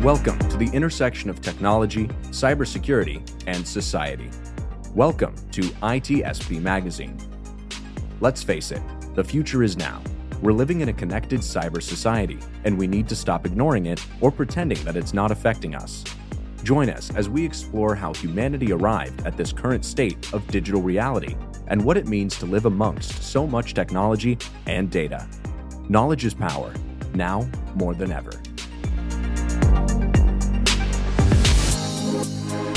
Welcome to the intersection of technology, cybersecurity, and society. Welcome to ITSP Magazine. Let's face it, the future is now. We're living in a connected cyber society, and we need to stop ignoring it or pretending that it's not affecting us. Join us as we explore how humanity arrived at this current state of digital reality and what it means to live amongst so much technology and data. Knowledge is power, now more than ever.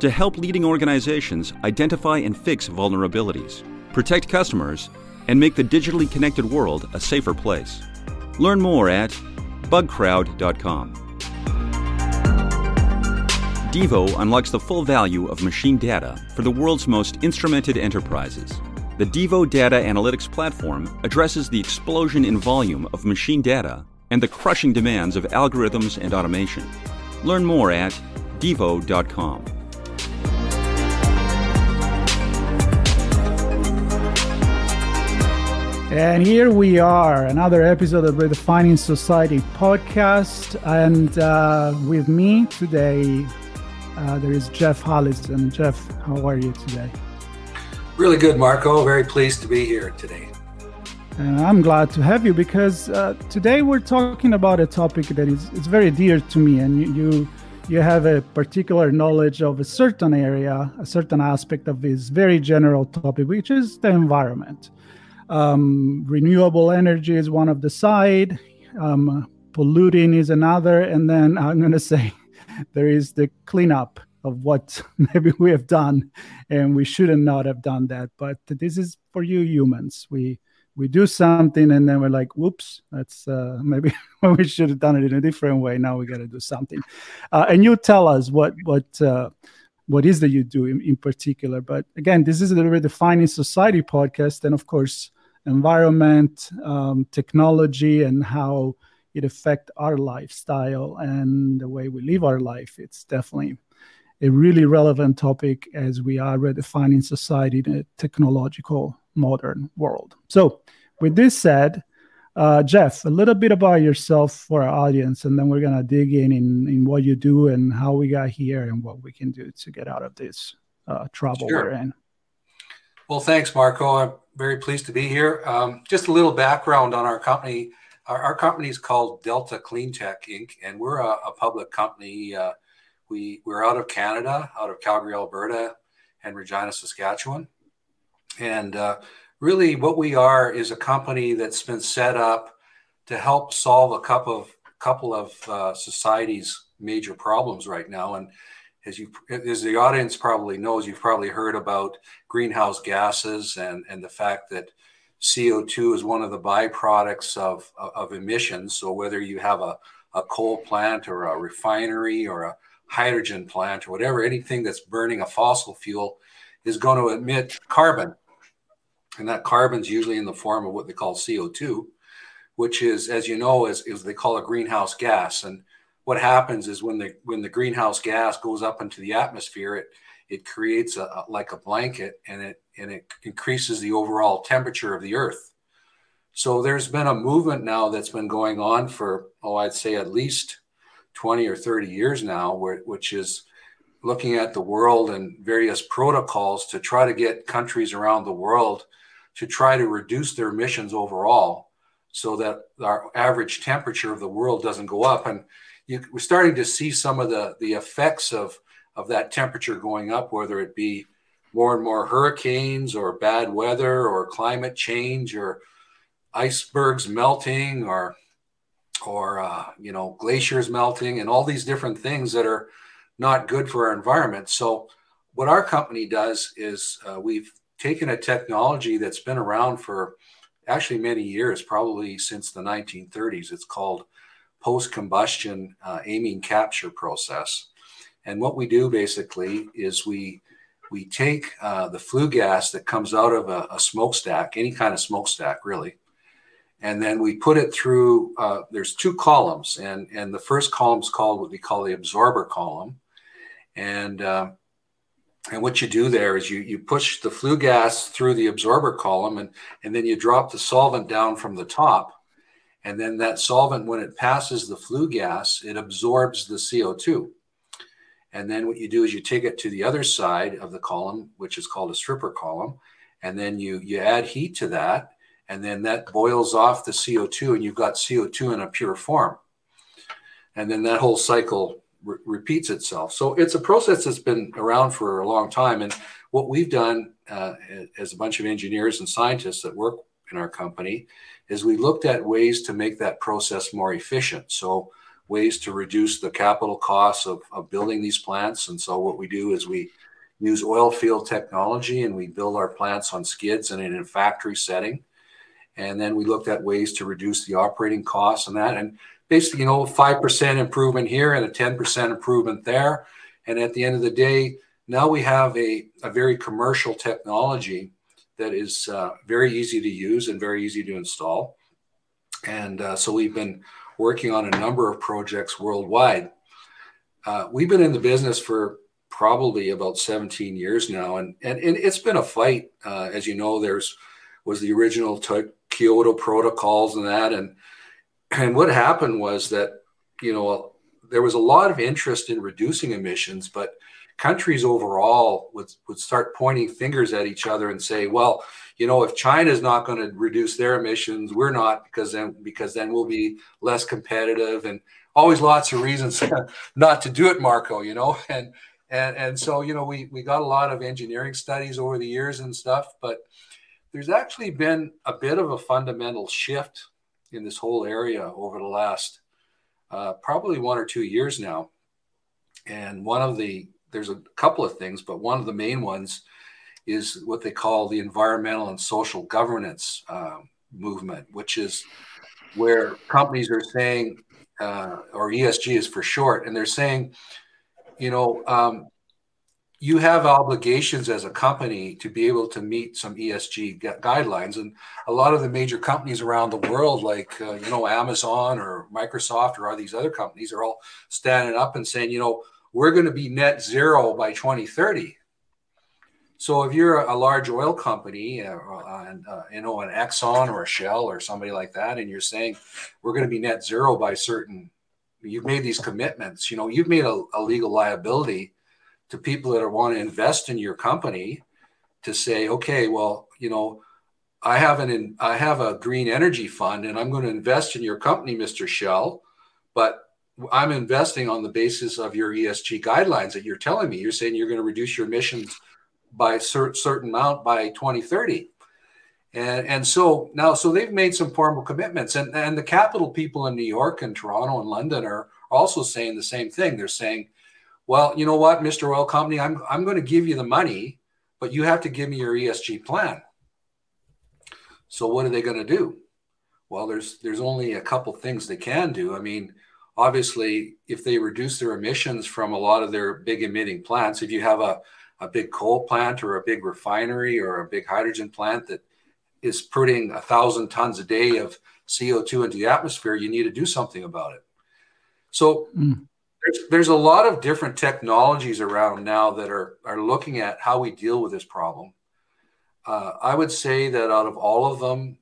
to help leading organizations identify and fix vulnerabilities, protect customers, and make the digitally connected world a safer place. Learn more at bugcrowd.com. Devo unlocks the full value of machine data for the world's most instrumented enterprises. The Devo Data Analytics Platform addresses the explosion in volume of machine data and the crushing demands of algorithms and automation. Learn more at devo.com. And here we are, another episode of Redefining Society Podcast. And with me today, there is Jeff Holliston. Jeff, how are you today? Really good, Marco. Very pleased to be here today. And I'm glad to have you because today we're talking about a topic that is very dear to me. And you have a particular knowledge of a certain area, a certain aspect of this very general topic, which is the environment. Renewable energy is one of the side, polluting is another, and then I'm going to say there is the cleanup of what maybe we have done, and we shouldn't not have done that. But this is for you humans. We do something, and then we're like, whoops, that's maybe we should have done it in a different way. Now we got to do something. And you tell us what is that you do in particular. But again, this is the Redefining Society podcast, and of course, environment, technology, and how it affects our lifestyle and the way we live our life. It's definitely a really relevant topic as we are redefining society in a technological modern world. So with this said, Jeff, a little bit about yourself for our audience, and then we're going to dig in what you do and how we got here and what we can do to get out of this trouble we're in. Well, thanks, Marco. I'm very pleased to be here. Just a little background on our company. Our company is called Delta Clean Tech Inc., and we're a public company. We're out of Canada, out of Calgary, Alberta, and Regina, Saskatchewan. And really what we are is a company that's been set up to help solve a couple of society's major problems right now. And as the audience probably knows, you've probably heard about greenhouse gases and the fact that CO2 is one of the byproducts of emissions. So whether you have a coal plant or a refinery or a hydrogen plant or whatever, anything that's burning a fossil fuel is going to emit carbon. And that carbon's usually in the form of what they call CO2, which is, as you know, is they call a greenhouse gas. And what happens is when the greenhouse gas goes up into the atmosphere, it creates like a blanket, and it increases the overall temperature of the earth. So there's been a movement now that's been going on for, I'd say at least 20 or 30 years now, which is looking at the world and various protocols to try to get countries around the world to try to reduce their emissions overall so that our average temperature of the world doesn't go up. And we're starting to see some of the effects of that temperature going up, whether it be more and more hurricanes or bad weather or climate change or icebergs melting or glaciers melting and all these different things that are not good for our environment. So what our company does is we've taken a technology that's been around for actually many years, probably since the 1930s. It's called post-combustion amine capture process. And what we do basically is we take the flue gas that comes out of a smokestack, any kind of smokestack really, and then we put it through, there's two columns, and the first column is called what we call the absorber column. And what you do there is you push the flue gas through the absorber column, and then you drop the solvent down from the top. And then that solvent, when it passes the flue gas, it absorbs the CO2. And then what you do is you take it to the other side of the column, which is called a stripper column. And then you add heat to that. And then that boils off the CO2, and you've got CO2 in a pure form. And then that whole cycle repeats itself. So it's a process that's been around for a long time. And what we've done as a bunch of engineers and scientists that work in our company is we looked at ways to make that process more efficient. So ways to reduce the capital costs of building these plants. And so what we do is we use oil field technology, and we build our plants on skids and in a factory setting. And then we looked at ways to reduce the operating costs and that. And basically, 5% improvement here and a 10% improvement there. And at the end of the day, now we have a very commercial technology that is very easy to use and very easy to install. And so we've been working on a number of projects worldwide. We've been in the business for probably about 17 years now. And it's been a fight. As you know, there was the original Kyoto protocols and that. And what happened was that, there was a lot of interest in reducing emissions, but countries overall would start pointing fingers at each other and say, well, if China's not going to reduce their emissions, we're not, because then we'll be less competitive, and always lots of reasons not to do it, Marco, And so, we got a lot of engineering studies over the years and stuff, but there's actually been a bit of a fundamental shift in this whole area over the last probably 1 or 2 years now. And there's a couple of things, but one of the main ones is what they call the environmental and social governance movement, which is where companies are saying, or ESG is for short, and they're saying, you have obligations as a company to be able to meet some ESG guidelines. And a lot of the major companies around the world, like, Amazon or Microsoft or all these other companies, are all standing up and saying, we're going to be net zero by 2030. So if you're a large oil company, an Exxon or a Shell or somebody like that, and you're saying we're going to be net zero by you've made these commitments, you've made a legal liability to people that want to invest in your company to say, okay, well, I have a green energy fund, and I'm going to invest in your company, Mr. Shell, but I'm investing on the basis of your ESG guidelines that you're telling me. You're saying you're going to reduce your emissions by a certain amount by 2030. And so now, they've made some formal commitments, and the capital people in New York and Toronto and London are also saying the same thing. They're saying, well, you know what, Mr. Oil Company, I'm going to give you the money, but you have to give me your ESG plan. So what are they going to do? Well, there's only a couple things they can do. I mean, obviously, if they reduce their emissions from a lot of their big emitting plants, if you have a big coal plant or a big refinery or a big hydrogen plant that is putting 1,000 tons a day of CO2 into the atmosphere, you need to do something about it. So there's a lot of different technologies around now that are looking at how we deal with this problem. I would say that out of all of them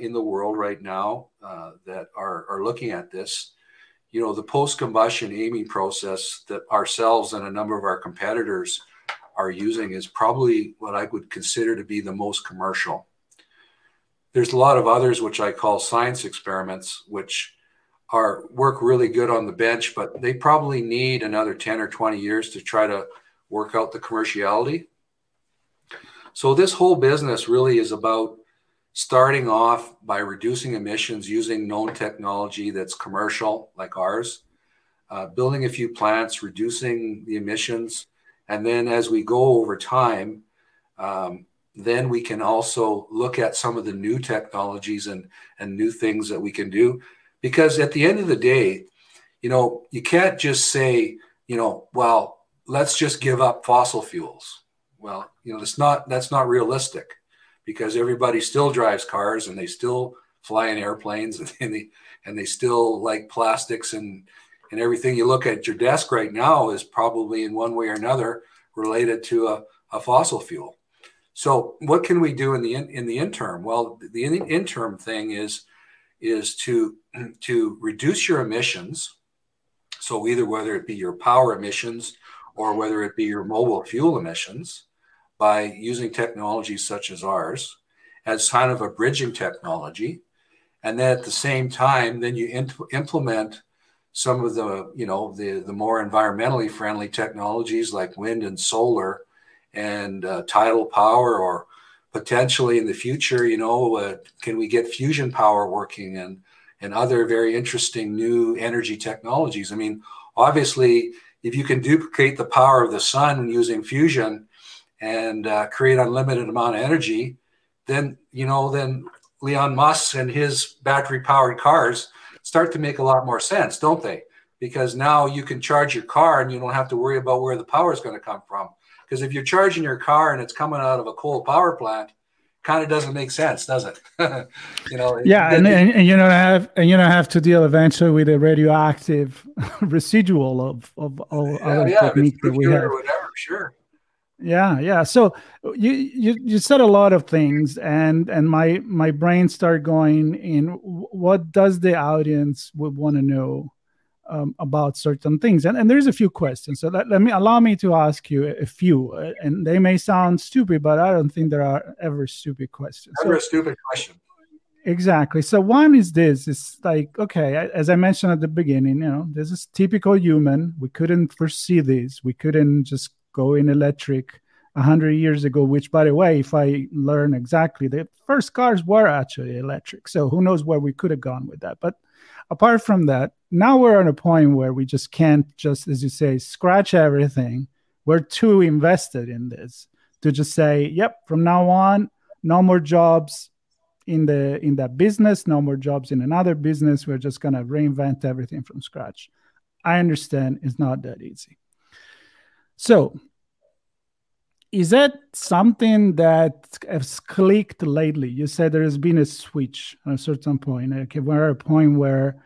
in the world right now that are looking at this, the post-combustion amine process that ourselves and a number of our competitors are using is probably what I would consider to be the most commercial. There's a lot of others, which I call science experiments, which work really good on the bench, but they probably need another 10 or 20 years to try to work out the commerciality. So this whole business really is about starting off by reducing emissions using known technology that's commercial, like ours, building a few plants, reducing the emissions. And then as we go over time, then we can also look at some of the new technologies and new things that we can do. Because at the end of the day, you know, you can't just say, you know, well, let's just give up fossil fuels. Well, you know, that's not realistic, because everybody still drives cars and they still fly in airplanes and they still like plastics and everything you look at your desk right now is probably in one way or another related to a fossil fuel. So what can we do in the interim? Well, the interim thing is to reduce your emissions. So either whether it be your power emissions or whether it be your mobile fuel emissions, by using technologies such as ours as kind of a bridging technology. And then at the same time, then you implement some of the, you know, the more environmentally friendly technologies like wind and solar and tidal power, or potentially in the future, you know, can we get fusion power working and other very interesting new energy technologies? I mean, obviously, if you can duplicate the power of the sun using fusion and create unlimited amount of energy, then, you know, then Elon Musk and his battery-powered cars start to make a lot more sense, don't they? Because now you can charge your car and you don't have to worry about where the power is going to come from. Because if you're charging your car and it's coming out of a coal power plant, kind of doesn't make sense, does it? You know. Yeah, you don't have to deal eventually with a radioactive residual of all other techniques that we have. Or whatever, sure. Yeah. So you said a lot of things, and my brain started going in. What does the audience would want to know about certain things? And there's a few questions. So allow me to ask you a few, and they may sound stupid, but I don't think there are ever stupid questions. Never a stupid question. Exactly. So one is this, it's like, okay, as I mentioned at the beginning, you know, this is typical human. We couldn't foresee this. We couldn't just go in electric 100 years ago, which, by the way, if I learn exactly, the first cars were actually electric. So who knows where we could have gone with that. But apart from that, now we're at a point where we just can't just, as you say, scratch everything. We're too invested in this to just say, yep, from now on, no more jobs in that business, no more jobs in another business. We're just going to reinvent everything from scratch. I understand it's not that easy. So is that something that has clicked lately? You said there has been a switch at a certain point. Okay, we're at a point where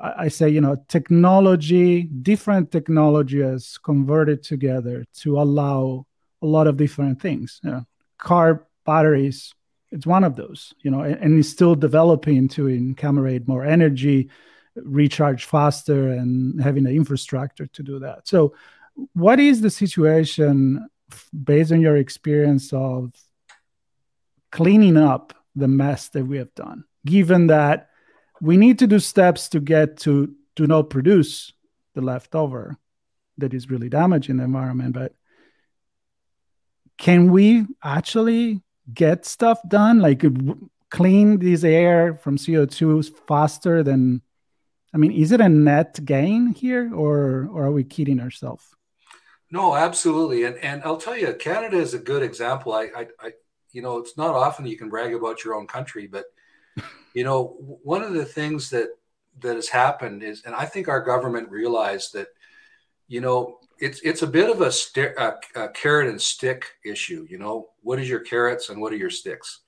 I say, you know, technology, different technology has converted together to allow a lot of different things. You know, car batteries, it's one of those, you know, and it's still developing to incorporate more energy, recharge faster, and having the infrastructure to do that. So what is the situation based on your experience of cleaning up the mess that we have done, given that we need to do steps to get to not produce the leftover that is really damaging the environment? But can we actually get stuff done, like clean this air from CO2 faster than, I mean, is it a net gain here, or are we kidding ourselves? No, absolutely. And I'll tell you, Canada is a good example. I you know, it's not often you can brag about your own country, but, you know, one of the things that has happened is, and I think our government realized that, you know, it's a bit of a carrot and stick issue. You know, what is your carrots and what are your sticks?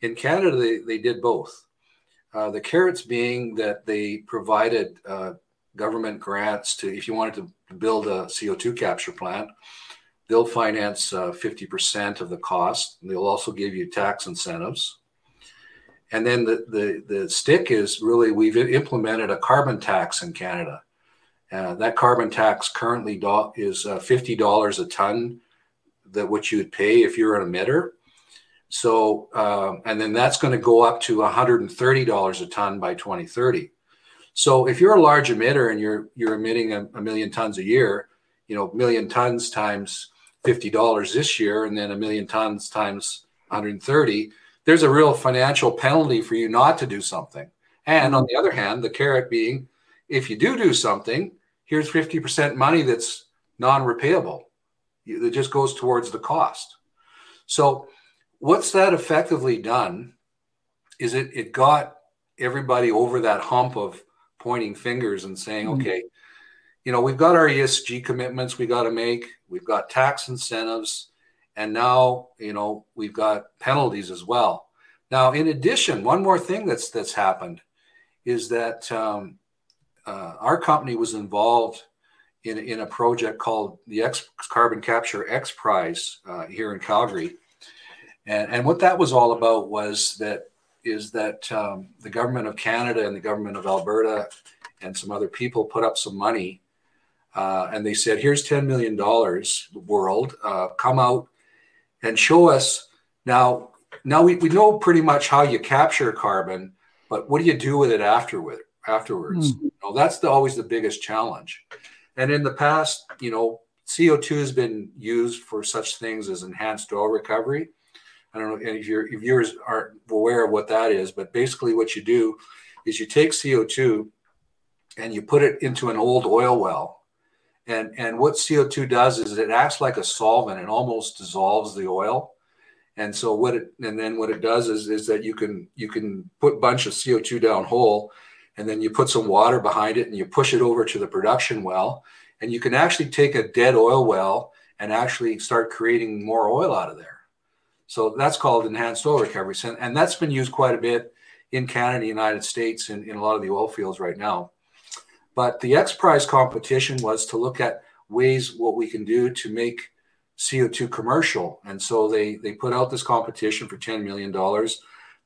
In Canada, they did both. The carrots being that they provided government grants to, if you wanted to build a CO2 capture plant, they'll finance 50% of the cost. And they'll also give you tax incentives. And then the stick is really, we've implemented a carbon tax in Canada. That carbon tax currently is $50 a ton, that what you would pay if you're an emitter. So, and then that's going to go up to $130 a ton by 2030. So if you're a large emitter and you're emitting a million tons a year, you know, million tons times $50 this year and then a million tons times 130, there's a real financial penalty for you not to do something. And on the other hand, the carrot being, if you do something, here's 50% money that's non-repayable. It just goes towards the cost. So what's that effectively done is it got everybody over that hump of pointing fingers and saying, okay, you know, we've got our ESG commitments we got to make, we've got tax incentives, and now, you know, we've got penalties as well. Now, in addition, one more thing that's happened is that our company was involved in a project called the X Carbon Capture X Prize here in Calgary. And what that was all about was that the government of Canada and the government of Alberta and some other people put up some money. And they said, here's $10 million, world, come out and show us. Now we know pretty much how you capture carbon, but what do you do with it afterwards? You know, that's always the biggest challenge. And in the past, you know, CO2 has been used for such things as enhanced oil recovery. I don't know if your viewers aren't aware of what that is, but basically what you do is you take CO2 and you put it into an old oil well. And what CO2 does is it acts like a solvent and almost dissolves the oil. And so what it does is that you can put a bunch of CO2 down whole, and then you put some water behind it and you push it over to the production well, and you can actually take a dead oil well and actually start creating more oil out of there. So that's called enhanced oil recovery. And that's been used quite a bit in Canada and the United States in a lot of the oil fields right now. But the X Prize competition was to look at ways what we can do to make CO2 commercial. And so they put out this competition for $10 million.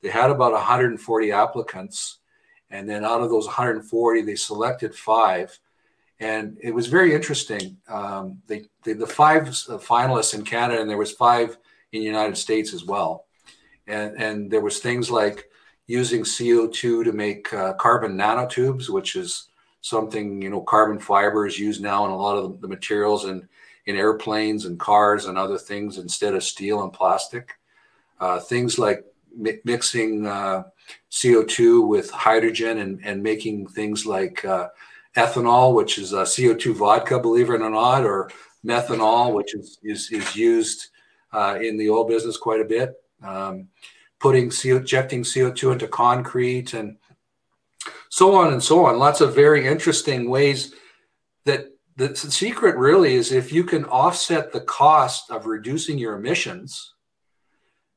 They had about 140 applicants. And then out of those 140, they selected 5. And it was very interesting. The 5 finalists in Canada, and there was 5 in the United States as well. And there was things like using CO2 to make carbon nanotubes, which is something, you know, carbon fiber is used now in a lot of the materials and in airplanes and cars and other things instead of steel and plastic. Things like mixing CO2 with hydrogen and making things like ethanol, which is CO2 vodka, believe it or not, or methanol, which is used in the oil business quite a bit. Injecting CO2 into concrete and so on and so on. Lots of very interesting ways that the secret really is if you can offset the cost of reducing your emissions,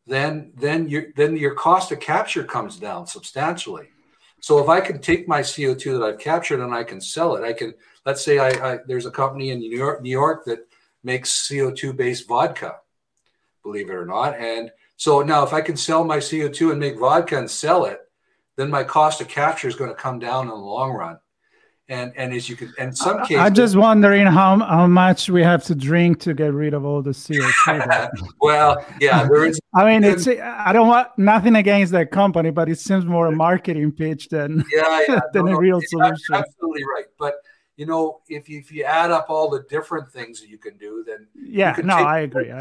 then your cost of capture comes down substantially. So if I can take my CO2 that I've captured and I can sell it, let's say there's a company in New York that makes CO2-based vodka, believe it or not. And so now if I can sell my CO2 and make vodka and sell it, then my cost of capture is going to come down in the long run. And as you can, in some cases, I'm just wondering how much we have to drink to get rid of all the CO2. Well, yeah, there is. I mean, it's. I don't want nothing against that company, but it seems more a marketing pitch than a real solution. You're absolutely right, but you know, if you add up all the different things that you can do, then yeah, I agree.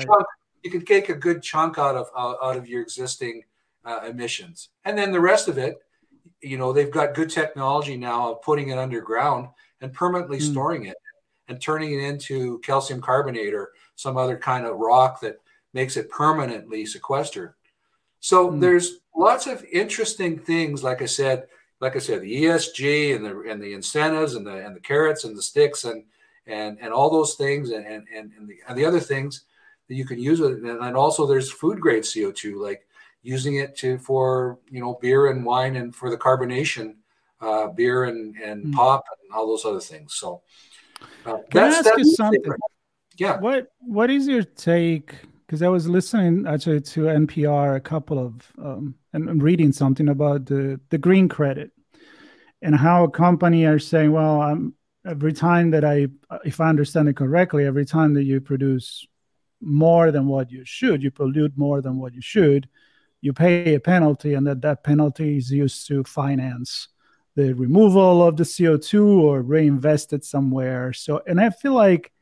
You can take a good chunk out of your existing emissions, and then the rest of it. You know, they've got good technology now of putting it underground and permanently storing it and turning it into calcium carbonate or some other kind of rock that makes it permanently sequestered. So there's lots of interesting things. Like I said, the ESG and the incentives and the carrots and the sticks and all those things and the other things that you can use with it. And also there's food grade CO2, like using it for, you know, beer and wine and for the carbonation, beer and pop and all those other things. So can I ask you something? Different. Yeah. What is your take? Because I was listening actually to NPR and reading something about the green credit and how a company are saying, well, if I understand it correctly, every time that you produce more than what you should, you pollute more than what you should, you pay a penalty, and that penalty is used to finance the removal of the CO2 or reinvested somewhere. So, and I feel like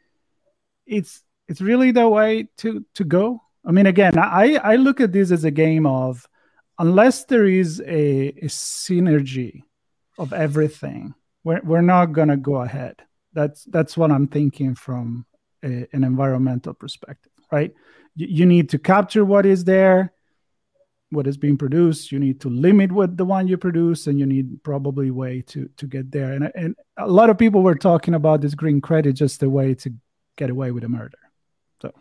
it's it's really the way to go. I mean, again, I look at this as a game of, unless there is a synergy of everything, we're not going to go ahead. That's what I'm thinking from an environmental perspective, right? You need to capture what is there, what is being produced. You need to limit what the one you produce, and you need probably way to get there. And a lot of people were talking about this green credit, just a way to get away with a murder. So,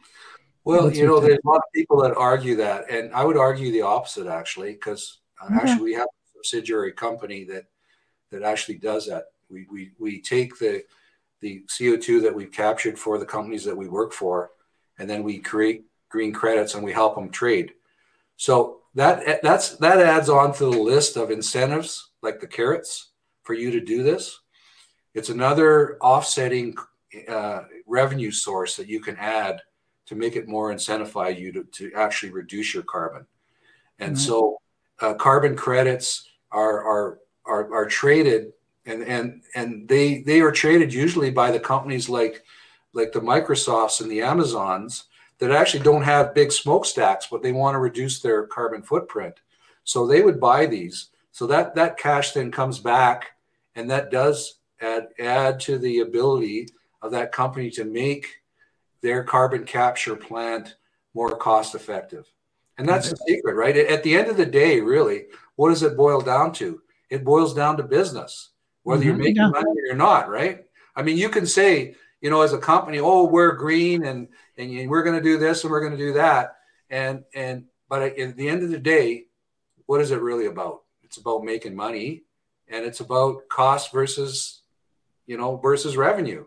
well, you know, there's a lot of people that argue that, and I would argue the opposite, actually, because actually we have a subsidiary company that actually does that. We take the CO2 that we've captured for the companies that we work for, and then we create green credits and we help them trade. So that adds on to the list of incentives, like the carrots, for you to do this. It's another offsetting revenue source that you can add to make it more incentivize you to actually reduce your carbon. And so carbon credits are traded, and they are traded usually by the companies like the Microsofts and the Amazons that actually don't have big smokestacks, but they want to reduce their carbon footprint. So they would buy these. So that cash then comes back, and that does add to the ability of that company to make their carbon capture plant more cost effective. And that's the secret, right? At the end of the day, really, what does it boil down to? It boils down to business, whether you're making money or you're not, right? I mean, you can say, you know, as a company, oh, we're green and we're going to do this and we're going to do that. But at the end of the day, what is it really about? It's about making money, and it's about cost versus revenue,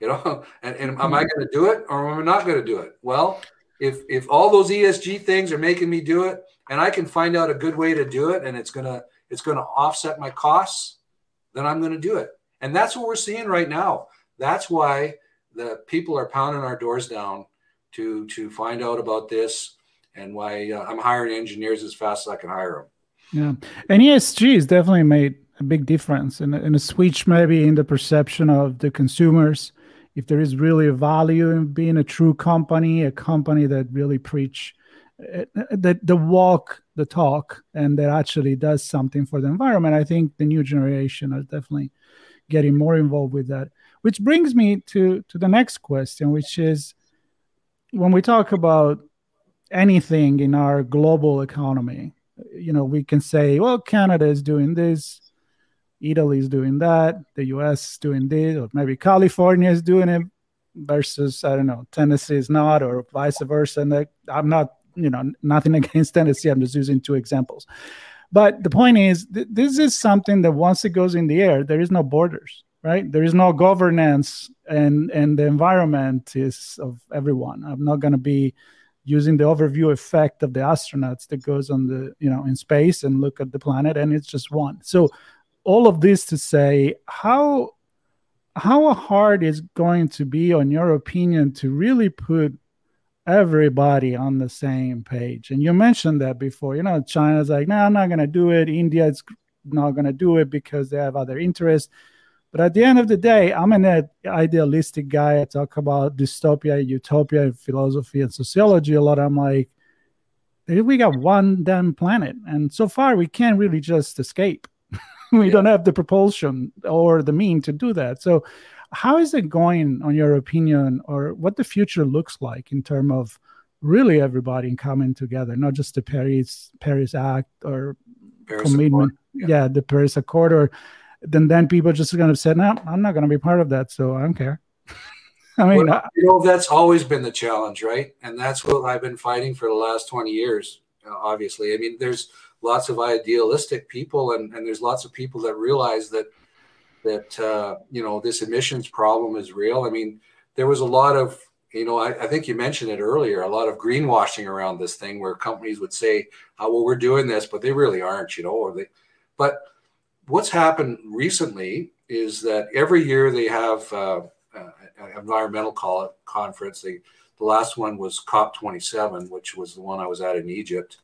you know, and am I going to do it or am I not going to do it? Well, if all those ESG things are making me do it, and I can find out a good way to do it, and it's going to offset my costs, then I'm going to do it. And that's what we're seeing right now. That's why the people are pounding our doors down to find out about this, and why I'm hiring engineers as fast as I can hire them. Yeah, and ESG has definitely made a big difference in a switch, maybe in the perception of the consumers. If there is really a value in being a true company, a company that really preach that the walk the talk, and that actually does something for the environment, I think the new generation are definitely getting more involved with that. Which brings me to the next question, which is, when we talk about anything in our global economy, you know, we can say, well, Canada is doing this, Italy is doing that, the US is doing this, or maybe California is doing it versus, I don't know, Tennessee is not, or vice versa. And I'm not, you know, nothing against Tennessee. I'm just using two examples. But the point is, this is something that once it goes in the air, there is no borders. Right? There is no governance, and the environment is of everyone. I'm not going to be using the overview effect of the astronauts that goes on the, you know, in space and look at the planet, and it's just one. So all of this to say, how hard is going to be, in your opinion, to really put everybody on the same page? And you mentioned that before, you know, China's like, no, I'm not going to do it. India's not going to do it because they have other interests. But at the end of the day, I'm an idealistic guy. I talk about dystopia, utopia, and philosophy and sociology a lot. I'm like, we got one damn planet, and so far we can't really just escape. We don't have the propulsion or the mean to do that. So how is it going, on your opinion, or what the future looks like in terms of really everybody coming together, not just the Paris Act or Paris commitment, Accord. Yeah, the Paris Accord, or then people just going to say, no, I'm not going to be part of that, so I don't care. I mean, well, you know, that's always been the challenge, right? And that's what I've been fighting for the last 20 years, obviously. I mean, there's lots of idealistic people, and there's lots of people that realize that you know, this emissions problem is real. I mean, there was a lot of, you know, I think you mentioned it earlier, a lot of greenwashing around this thing, where companies would say, oh, well, we're doing this, but they really aren't, you know, but what's happened recently is that every year they have an environmental conference. The last one was COP27, which was the one I was at in Egypt.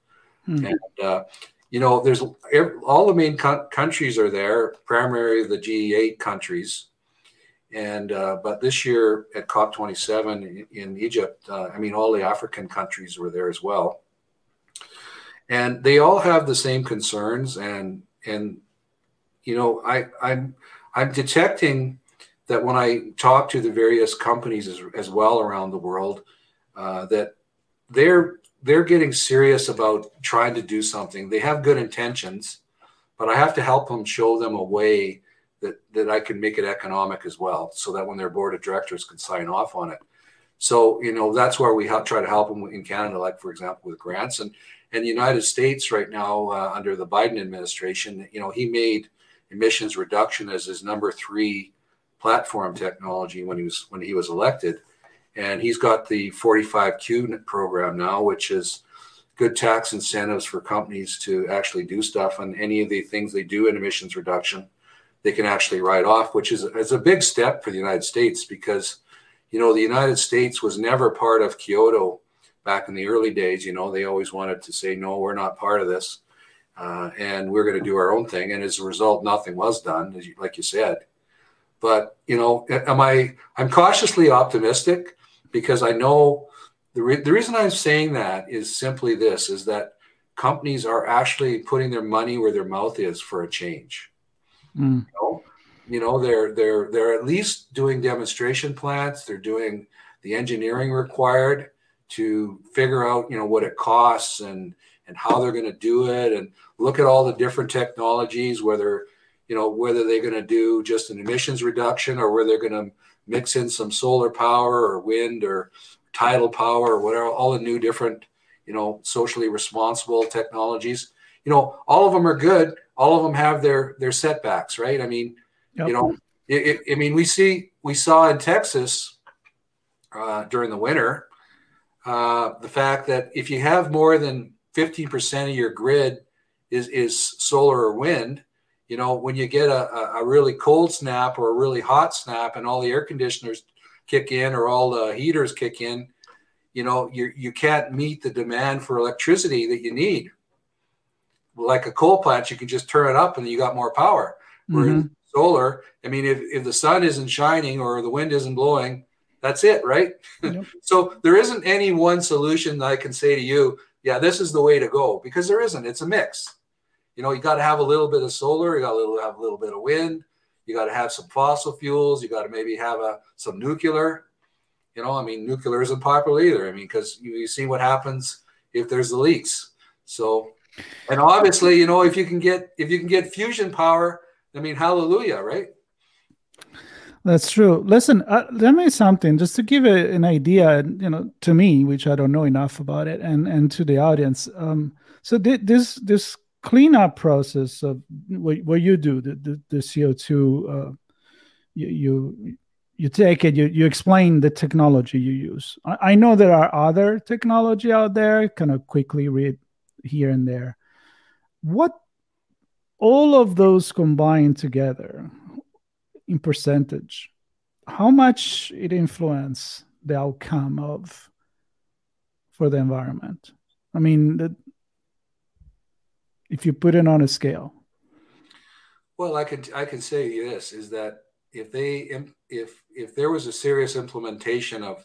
Mm-hmm. And, you know, there's all the main countries are there, primarily the G8 countries. And but this year at COP27 in Egypt, all the African countries were there as well. And they all have the same concerns. And you know, I'm detecting that when I talk to the various companies as well around the world, that they're getting serious about trying to do something. They have good intentions, but I have to help them, show them a way that I can make it economic as well, so that when their board of directors can sign off on it. So, you know, that's where we try to help them in Canada, like, for example, with grants. And the United States right now, under the Biden administration, you know, he made emissions reduction as his number 3 platform technology when he was elected. And he's got the 45Q program now, which is good tax incentives for companies to actually do stuff, and any of the things they do in emissions reduction, they can actually write off, which is a big step for the United States, because, you know, the United States was never part of Kyoto back in the early days. You know, they always wanted to say, no, we're not part of this, and we're going to do our own thing. And as a result, nothing was done, like you said. But, you know, I'm cautiously optimistic, because I know the reason I'm saying that is simply this, is that companies are actually putting their money where their mouth is for a change. Mm. You know, they're at least doing demonstration plants. They're doing the engineering required to figure out, you know, what it costs and how they're going to do it, and look at all the different technologies, whether they're going to do just an emissions reduction, or whether they're going to mix in some solar power or wind or tidal power or whatever, all the new different, you know, socially responsible technologies. You know, all of them are good. All of them have their setbacks, right? I mean, yep. You know, we saw in Texas during the winter the fact that if you have more than 15% of your grid is solar or wind, you know, when you get a really cold snap or a really hot snap, and all the air conditioners kick in or all the heaters kick in, you know, you can't meet the demand for electricity that you need. Like a coal plant, you can just turn it up and you got more power. Whereas solar, I mean, if the sun isn't shining or the wind isn't blowing, that's it, right? Yep. So there isn't any one solution that I can say to you, yeah, this is the way to go, because there isn't. It's a mix. You know, you got to have a little bit of solar, you got to have a little bit of wind, you got to have some fossil fuels, you got to maybe have some nuclear. You know, I mean, nuclear isn't popular either. I mean, because you see what happens if there's the leaks. So. And obviously, you know, if you can get fusion power, I mean, hallelujah, right? That's true. Listen, tell me something, just to give an idea, you know, to me, which I don't know enough about it, and to the audience. So this cleanup process of what you do, the CO2, you take it, you explain the technology you use. I know there are other technology out there, kind of quickly read here and there. What all of those combined together in percentage, how much it influence the outcome for the environment? I mean, if you put it on a scale. Well, I can say this, is that if there was a serious implementation of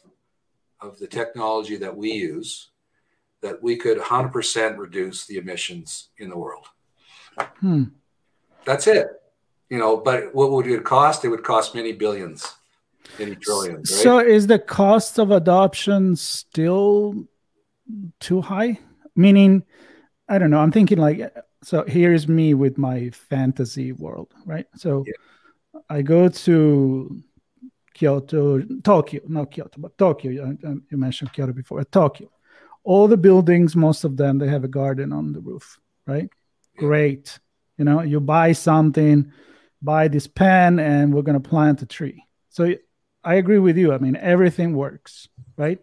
the technology that we use, that we could 100% reduce the emissions in the world. That's it. You know, but what would it cost? It would cost many billions, many trillions, right? So is the cost of adoption still too high? Meaning, I don't know, I'm thinking like, so here's me with my fantasy world, right? So yeah. I go to Tokyo. You mentioned Kyoto before, Tokyo. All the buildings, most of them, they have a garden on the roof, right? Yeah. Great. You know, you buy this pen, and we're going to plant a tree. So I agree with you. I mean, everything works, right?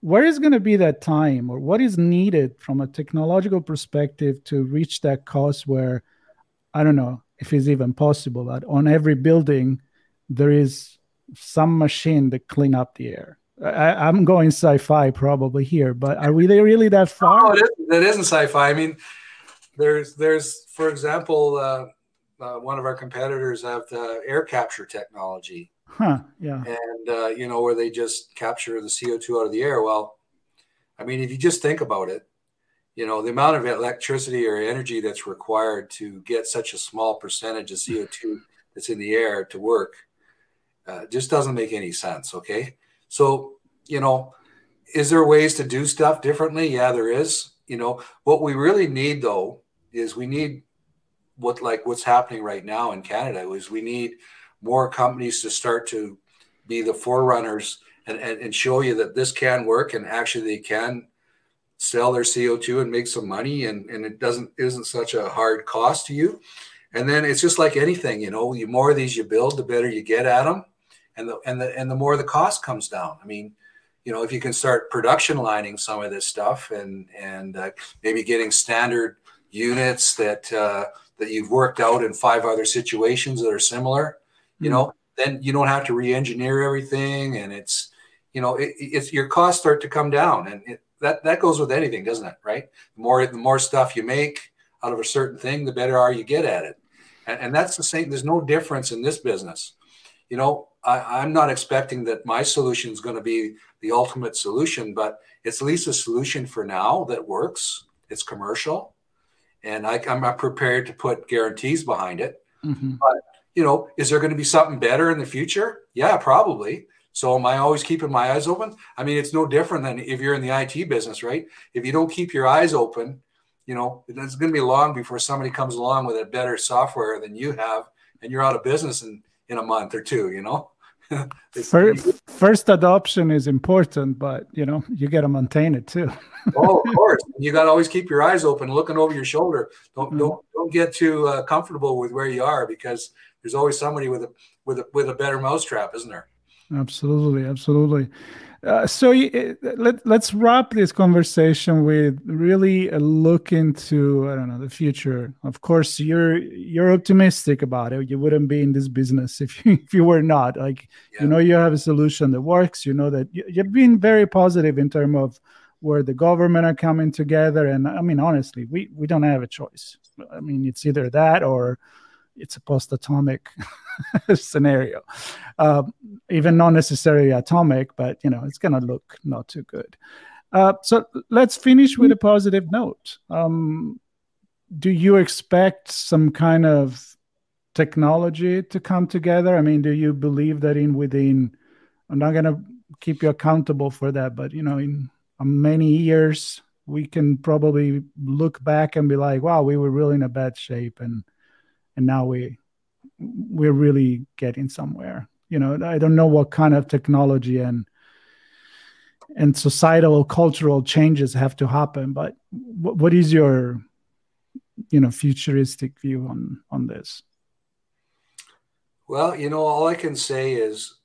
Where is going to be that time, or what is needed from a technological perspective to reach that cost where, I don't know if it's even possible, that on every building, there is some machine that clean up the air? I'm going sci-fi probably here, but are we really that far? No, it isn't sci-fi. I mean, there's for example, one of our competitors have the air capture technology, Huh. Yeah. And, you know, where they just capture the CO2 out of the air. Well, I mean, if you just think about it, you know, the amount of electricity or energy that's required to get such a small percentage of CO2 that's in the air to work just doesn't make any sense. Okay. So, you know, is there ways to do stuff differently? Yeah, there is. You know, what we really need, though, is we need what's happening right now in Canada is we need more companies to start to be the forerunners and show you that this can work, and actually they can sell their CO2 and make some money, and it isn't such a hard cost to you. And then it's just like anything, you know, the more of these you build, the better you get at them, and the more the cost comes down. I mean, you know, if you can start production lining some of this stuff and maybe getting standard units that you've worked out in 5 other situations that are similar, you know, then you don't have to re-engineer everything, and it's, you know, it's your costs start to come down, and that goes with anything, doesn't it? Right? The more stuff you make out of a certain thing, the better you get at it, and that's the same. There's no difference in this business. You know, I'm not expecting that my solution is going to be the ultimate solution, but it's at least a solution for now that works. It's commercial, and I'm not prepared to put guarantees behind it. Mm-hmm. But, you know, is there going to be something better in the future? Yeah, probably. So am I always keeping my eyes open? I mean, it's no different than if you're in the IT business, right? If you don't keep your eyes open, you know, it's going to be long before somebody comes along with a better software than you have, and you're out of business in a month or two, you know? First adoption is important, but, you know, you got to maintain it too. Oh, of course. You got to always keep your eyes open, looking over your shoulder. Don't get too comfortable with where you are, because there's always somebody with a better mousetrap, isn't there? Absolutely, absolutely. So let's wrap this conversation with really a look into, I don't know, the future. Of course, you're optimistic about it. You wouldn't be in this business if you were not. Like, yeah. You know, you have a solution that works. You know that you've been very positive in terms of where the government are coming together. And I mean, honestly, we don't have a choice. I mean, it's either that or it's a post-atomic scenario, even not necessarily atomic, but, you know, it's going to look not too good. So let's finish with a positive note. Do you expect some kind of technology to come together? I mean, do you believe that I'm not going to keep you accountable for that, but, you know, in many years, we can probably look back and be like, wow, we were really in a bad shape. And now we're really getting somewhere. You know, I don't know what kind of technology and societal, cultural changes have to happen, but what is your, you know, futuristic view on this? Well, you know, all I can say is,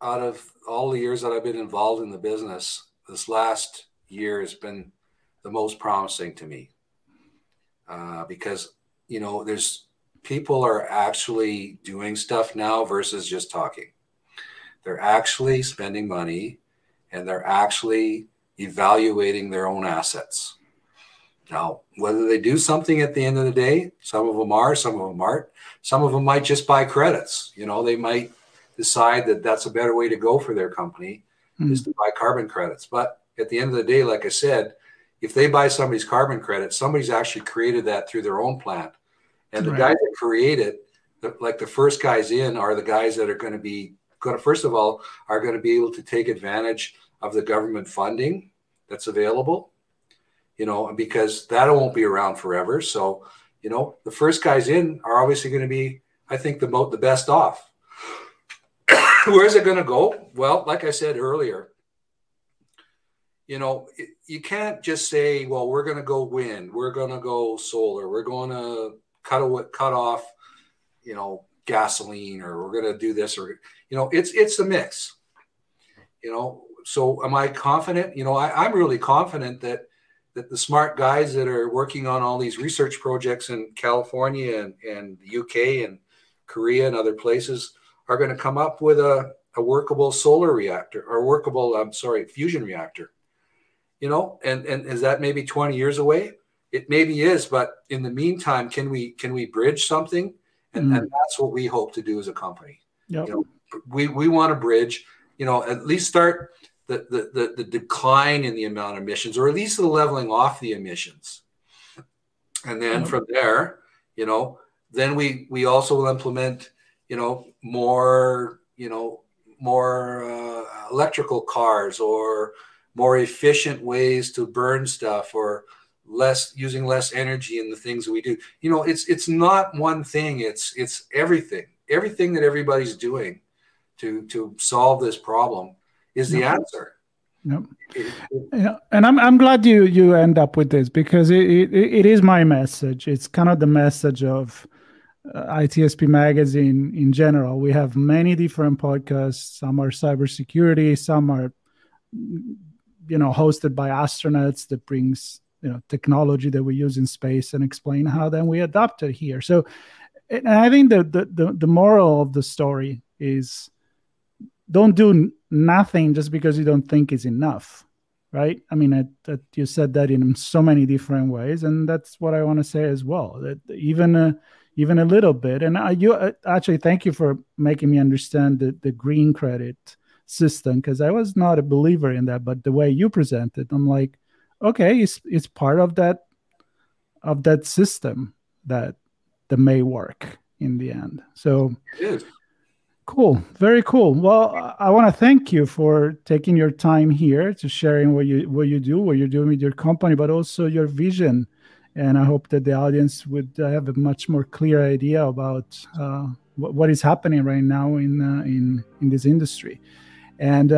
out of all the years that I've been involved in the business, this last year has been the most promising to me, because, you know, people are actually doing stuff now versus just talking. They're actually spending money, and they're actually evaluating their own assets. Now, whether they do something at the end of the day, some of them are, some of them aren't. Some of them might just buy credits. You know, they might decide that that's a better way to go for their company is to buy carbon credits. But at the end of the day, like I said, if they buy somebody's carbon credit, somebody's actually created that through their own plant. And the guys that create it, like the first guys in are the guys that are going to be able to take advantage of the government funding that's available, you know, because that won't be around forever. So, you know, the first guys in are obviously going to be, I think, the best off. Where is it going to go? Well, like I said earlier, you know, you can't just say, well, we're going to go wind, we're going to go solar, we're going to cut off, you know, gasoline, or we're going to do this, or, you know, it's a mix, you know. So am I confident? You know, I'm really confident that the smart guys that are working on all these research projects in California and the UK and Korea and other places are going to come up with a workable solar reactor, or fusion reactor, you know, and is that maybe 20 years away? It maybe is, but in the meantime, can we bridge something? And that's what we hope to do as a company. Yep. You know, we want to bridge, you know, at least start the decline in the amount of emissions, or at least the leveling off the emissions. And then from there, you know, then we also will implement, you know, more electrical cars, or more efficient ways to burn stuff, or using less energy in the things that we do. You know, it's not one thing. It's everything that everybody's doing to solve this problem is the answer. Yep. And I'm glad you end up with this, because it is my message. It's kind of the message of ITSP Magazine in general. We have many different podcasts. Some are cybersecurity. Some are, you know, hosted by astronauts that brings, you know, technology that we use in space and explain how then we adapt it here. So, and I think the moral of the story is, don't do nothing just because you don't think is enough, right? I mean, you said that in so many different ways, and that's what I want to say as well. That even a little bit, and you actually, thank you for making me understand the green credit system, because I was not a believer in that. But the way you present it, I'm like, okay, it's part of that system that may work in the end. So. Yes. Cool. Very cool. Well, I want to thank you for taking your time here to sharing what you're doing with your company, but also your vision. And I hope that the audience would have a much more clear idea about what is happening right now in this industry. And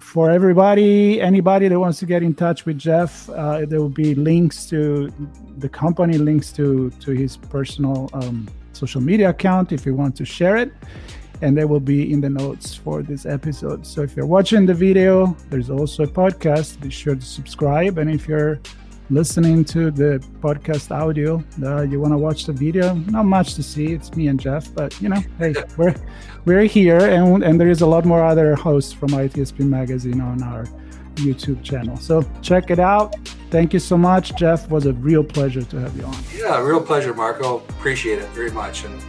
for anybody that wants to get in touch with Jeff, there will be links to the company, links to his personal social media account if you want to share it, and they will be in the notes for this episode. So if you're watching the video, there's also a podcast. Be sure to subscribe, and if you're listening to the podcast audio, you want to watch the video, not much to see, it's me and Jeff, but you know, hey, we're here, and there is a lot more other hosts from ITSP Magazine on our YouTube channel, so check it out. Thank you so much, Jeff. It was a real pleasure to have you on. Yeah, real pleasure, Marco. Appreciate it very much. And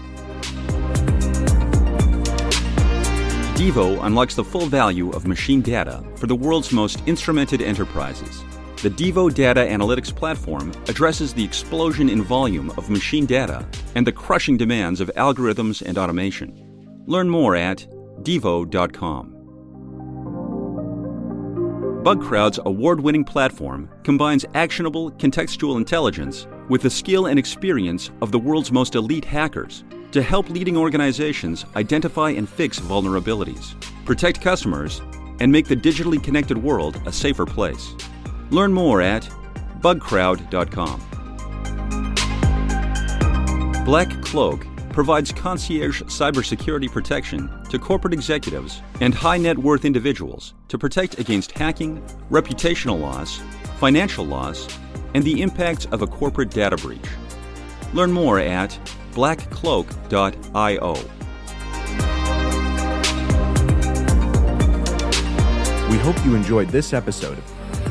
Devo unlocks the full value of machine data for the world's most instrumented enterprises. The Devo Data Analytics Platform addresses the explosion in volume of machine data and the crushing demands of algorithms and automation. Learn more at devo.com. Bugcrowd's award-winning platform combines actionable contextual intelligence with the skill and experience of the world's most elite hackers to help leading organizations identify and fix vulnerabilities, protect customers, and make the digitally connected world a safer place. Learn more at bugcrowd.com. Black Cloak provides concierge cybersecurity protection to corporate executives and high-net-worth individuals to protect against hacking, reputational loss, financial loss, and the impacts of a corporate data breach. Learn more at blackcloak.io. We hope you enjoyed this episode.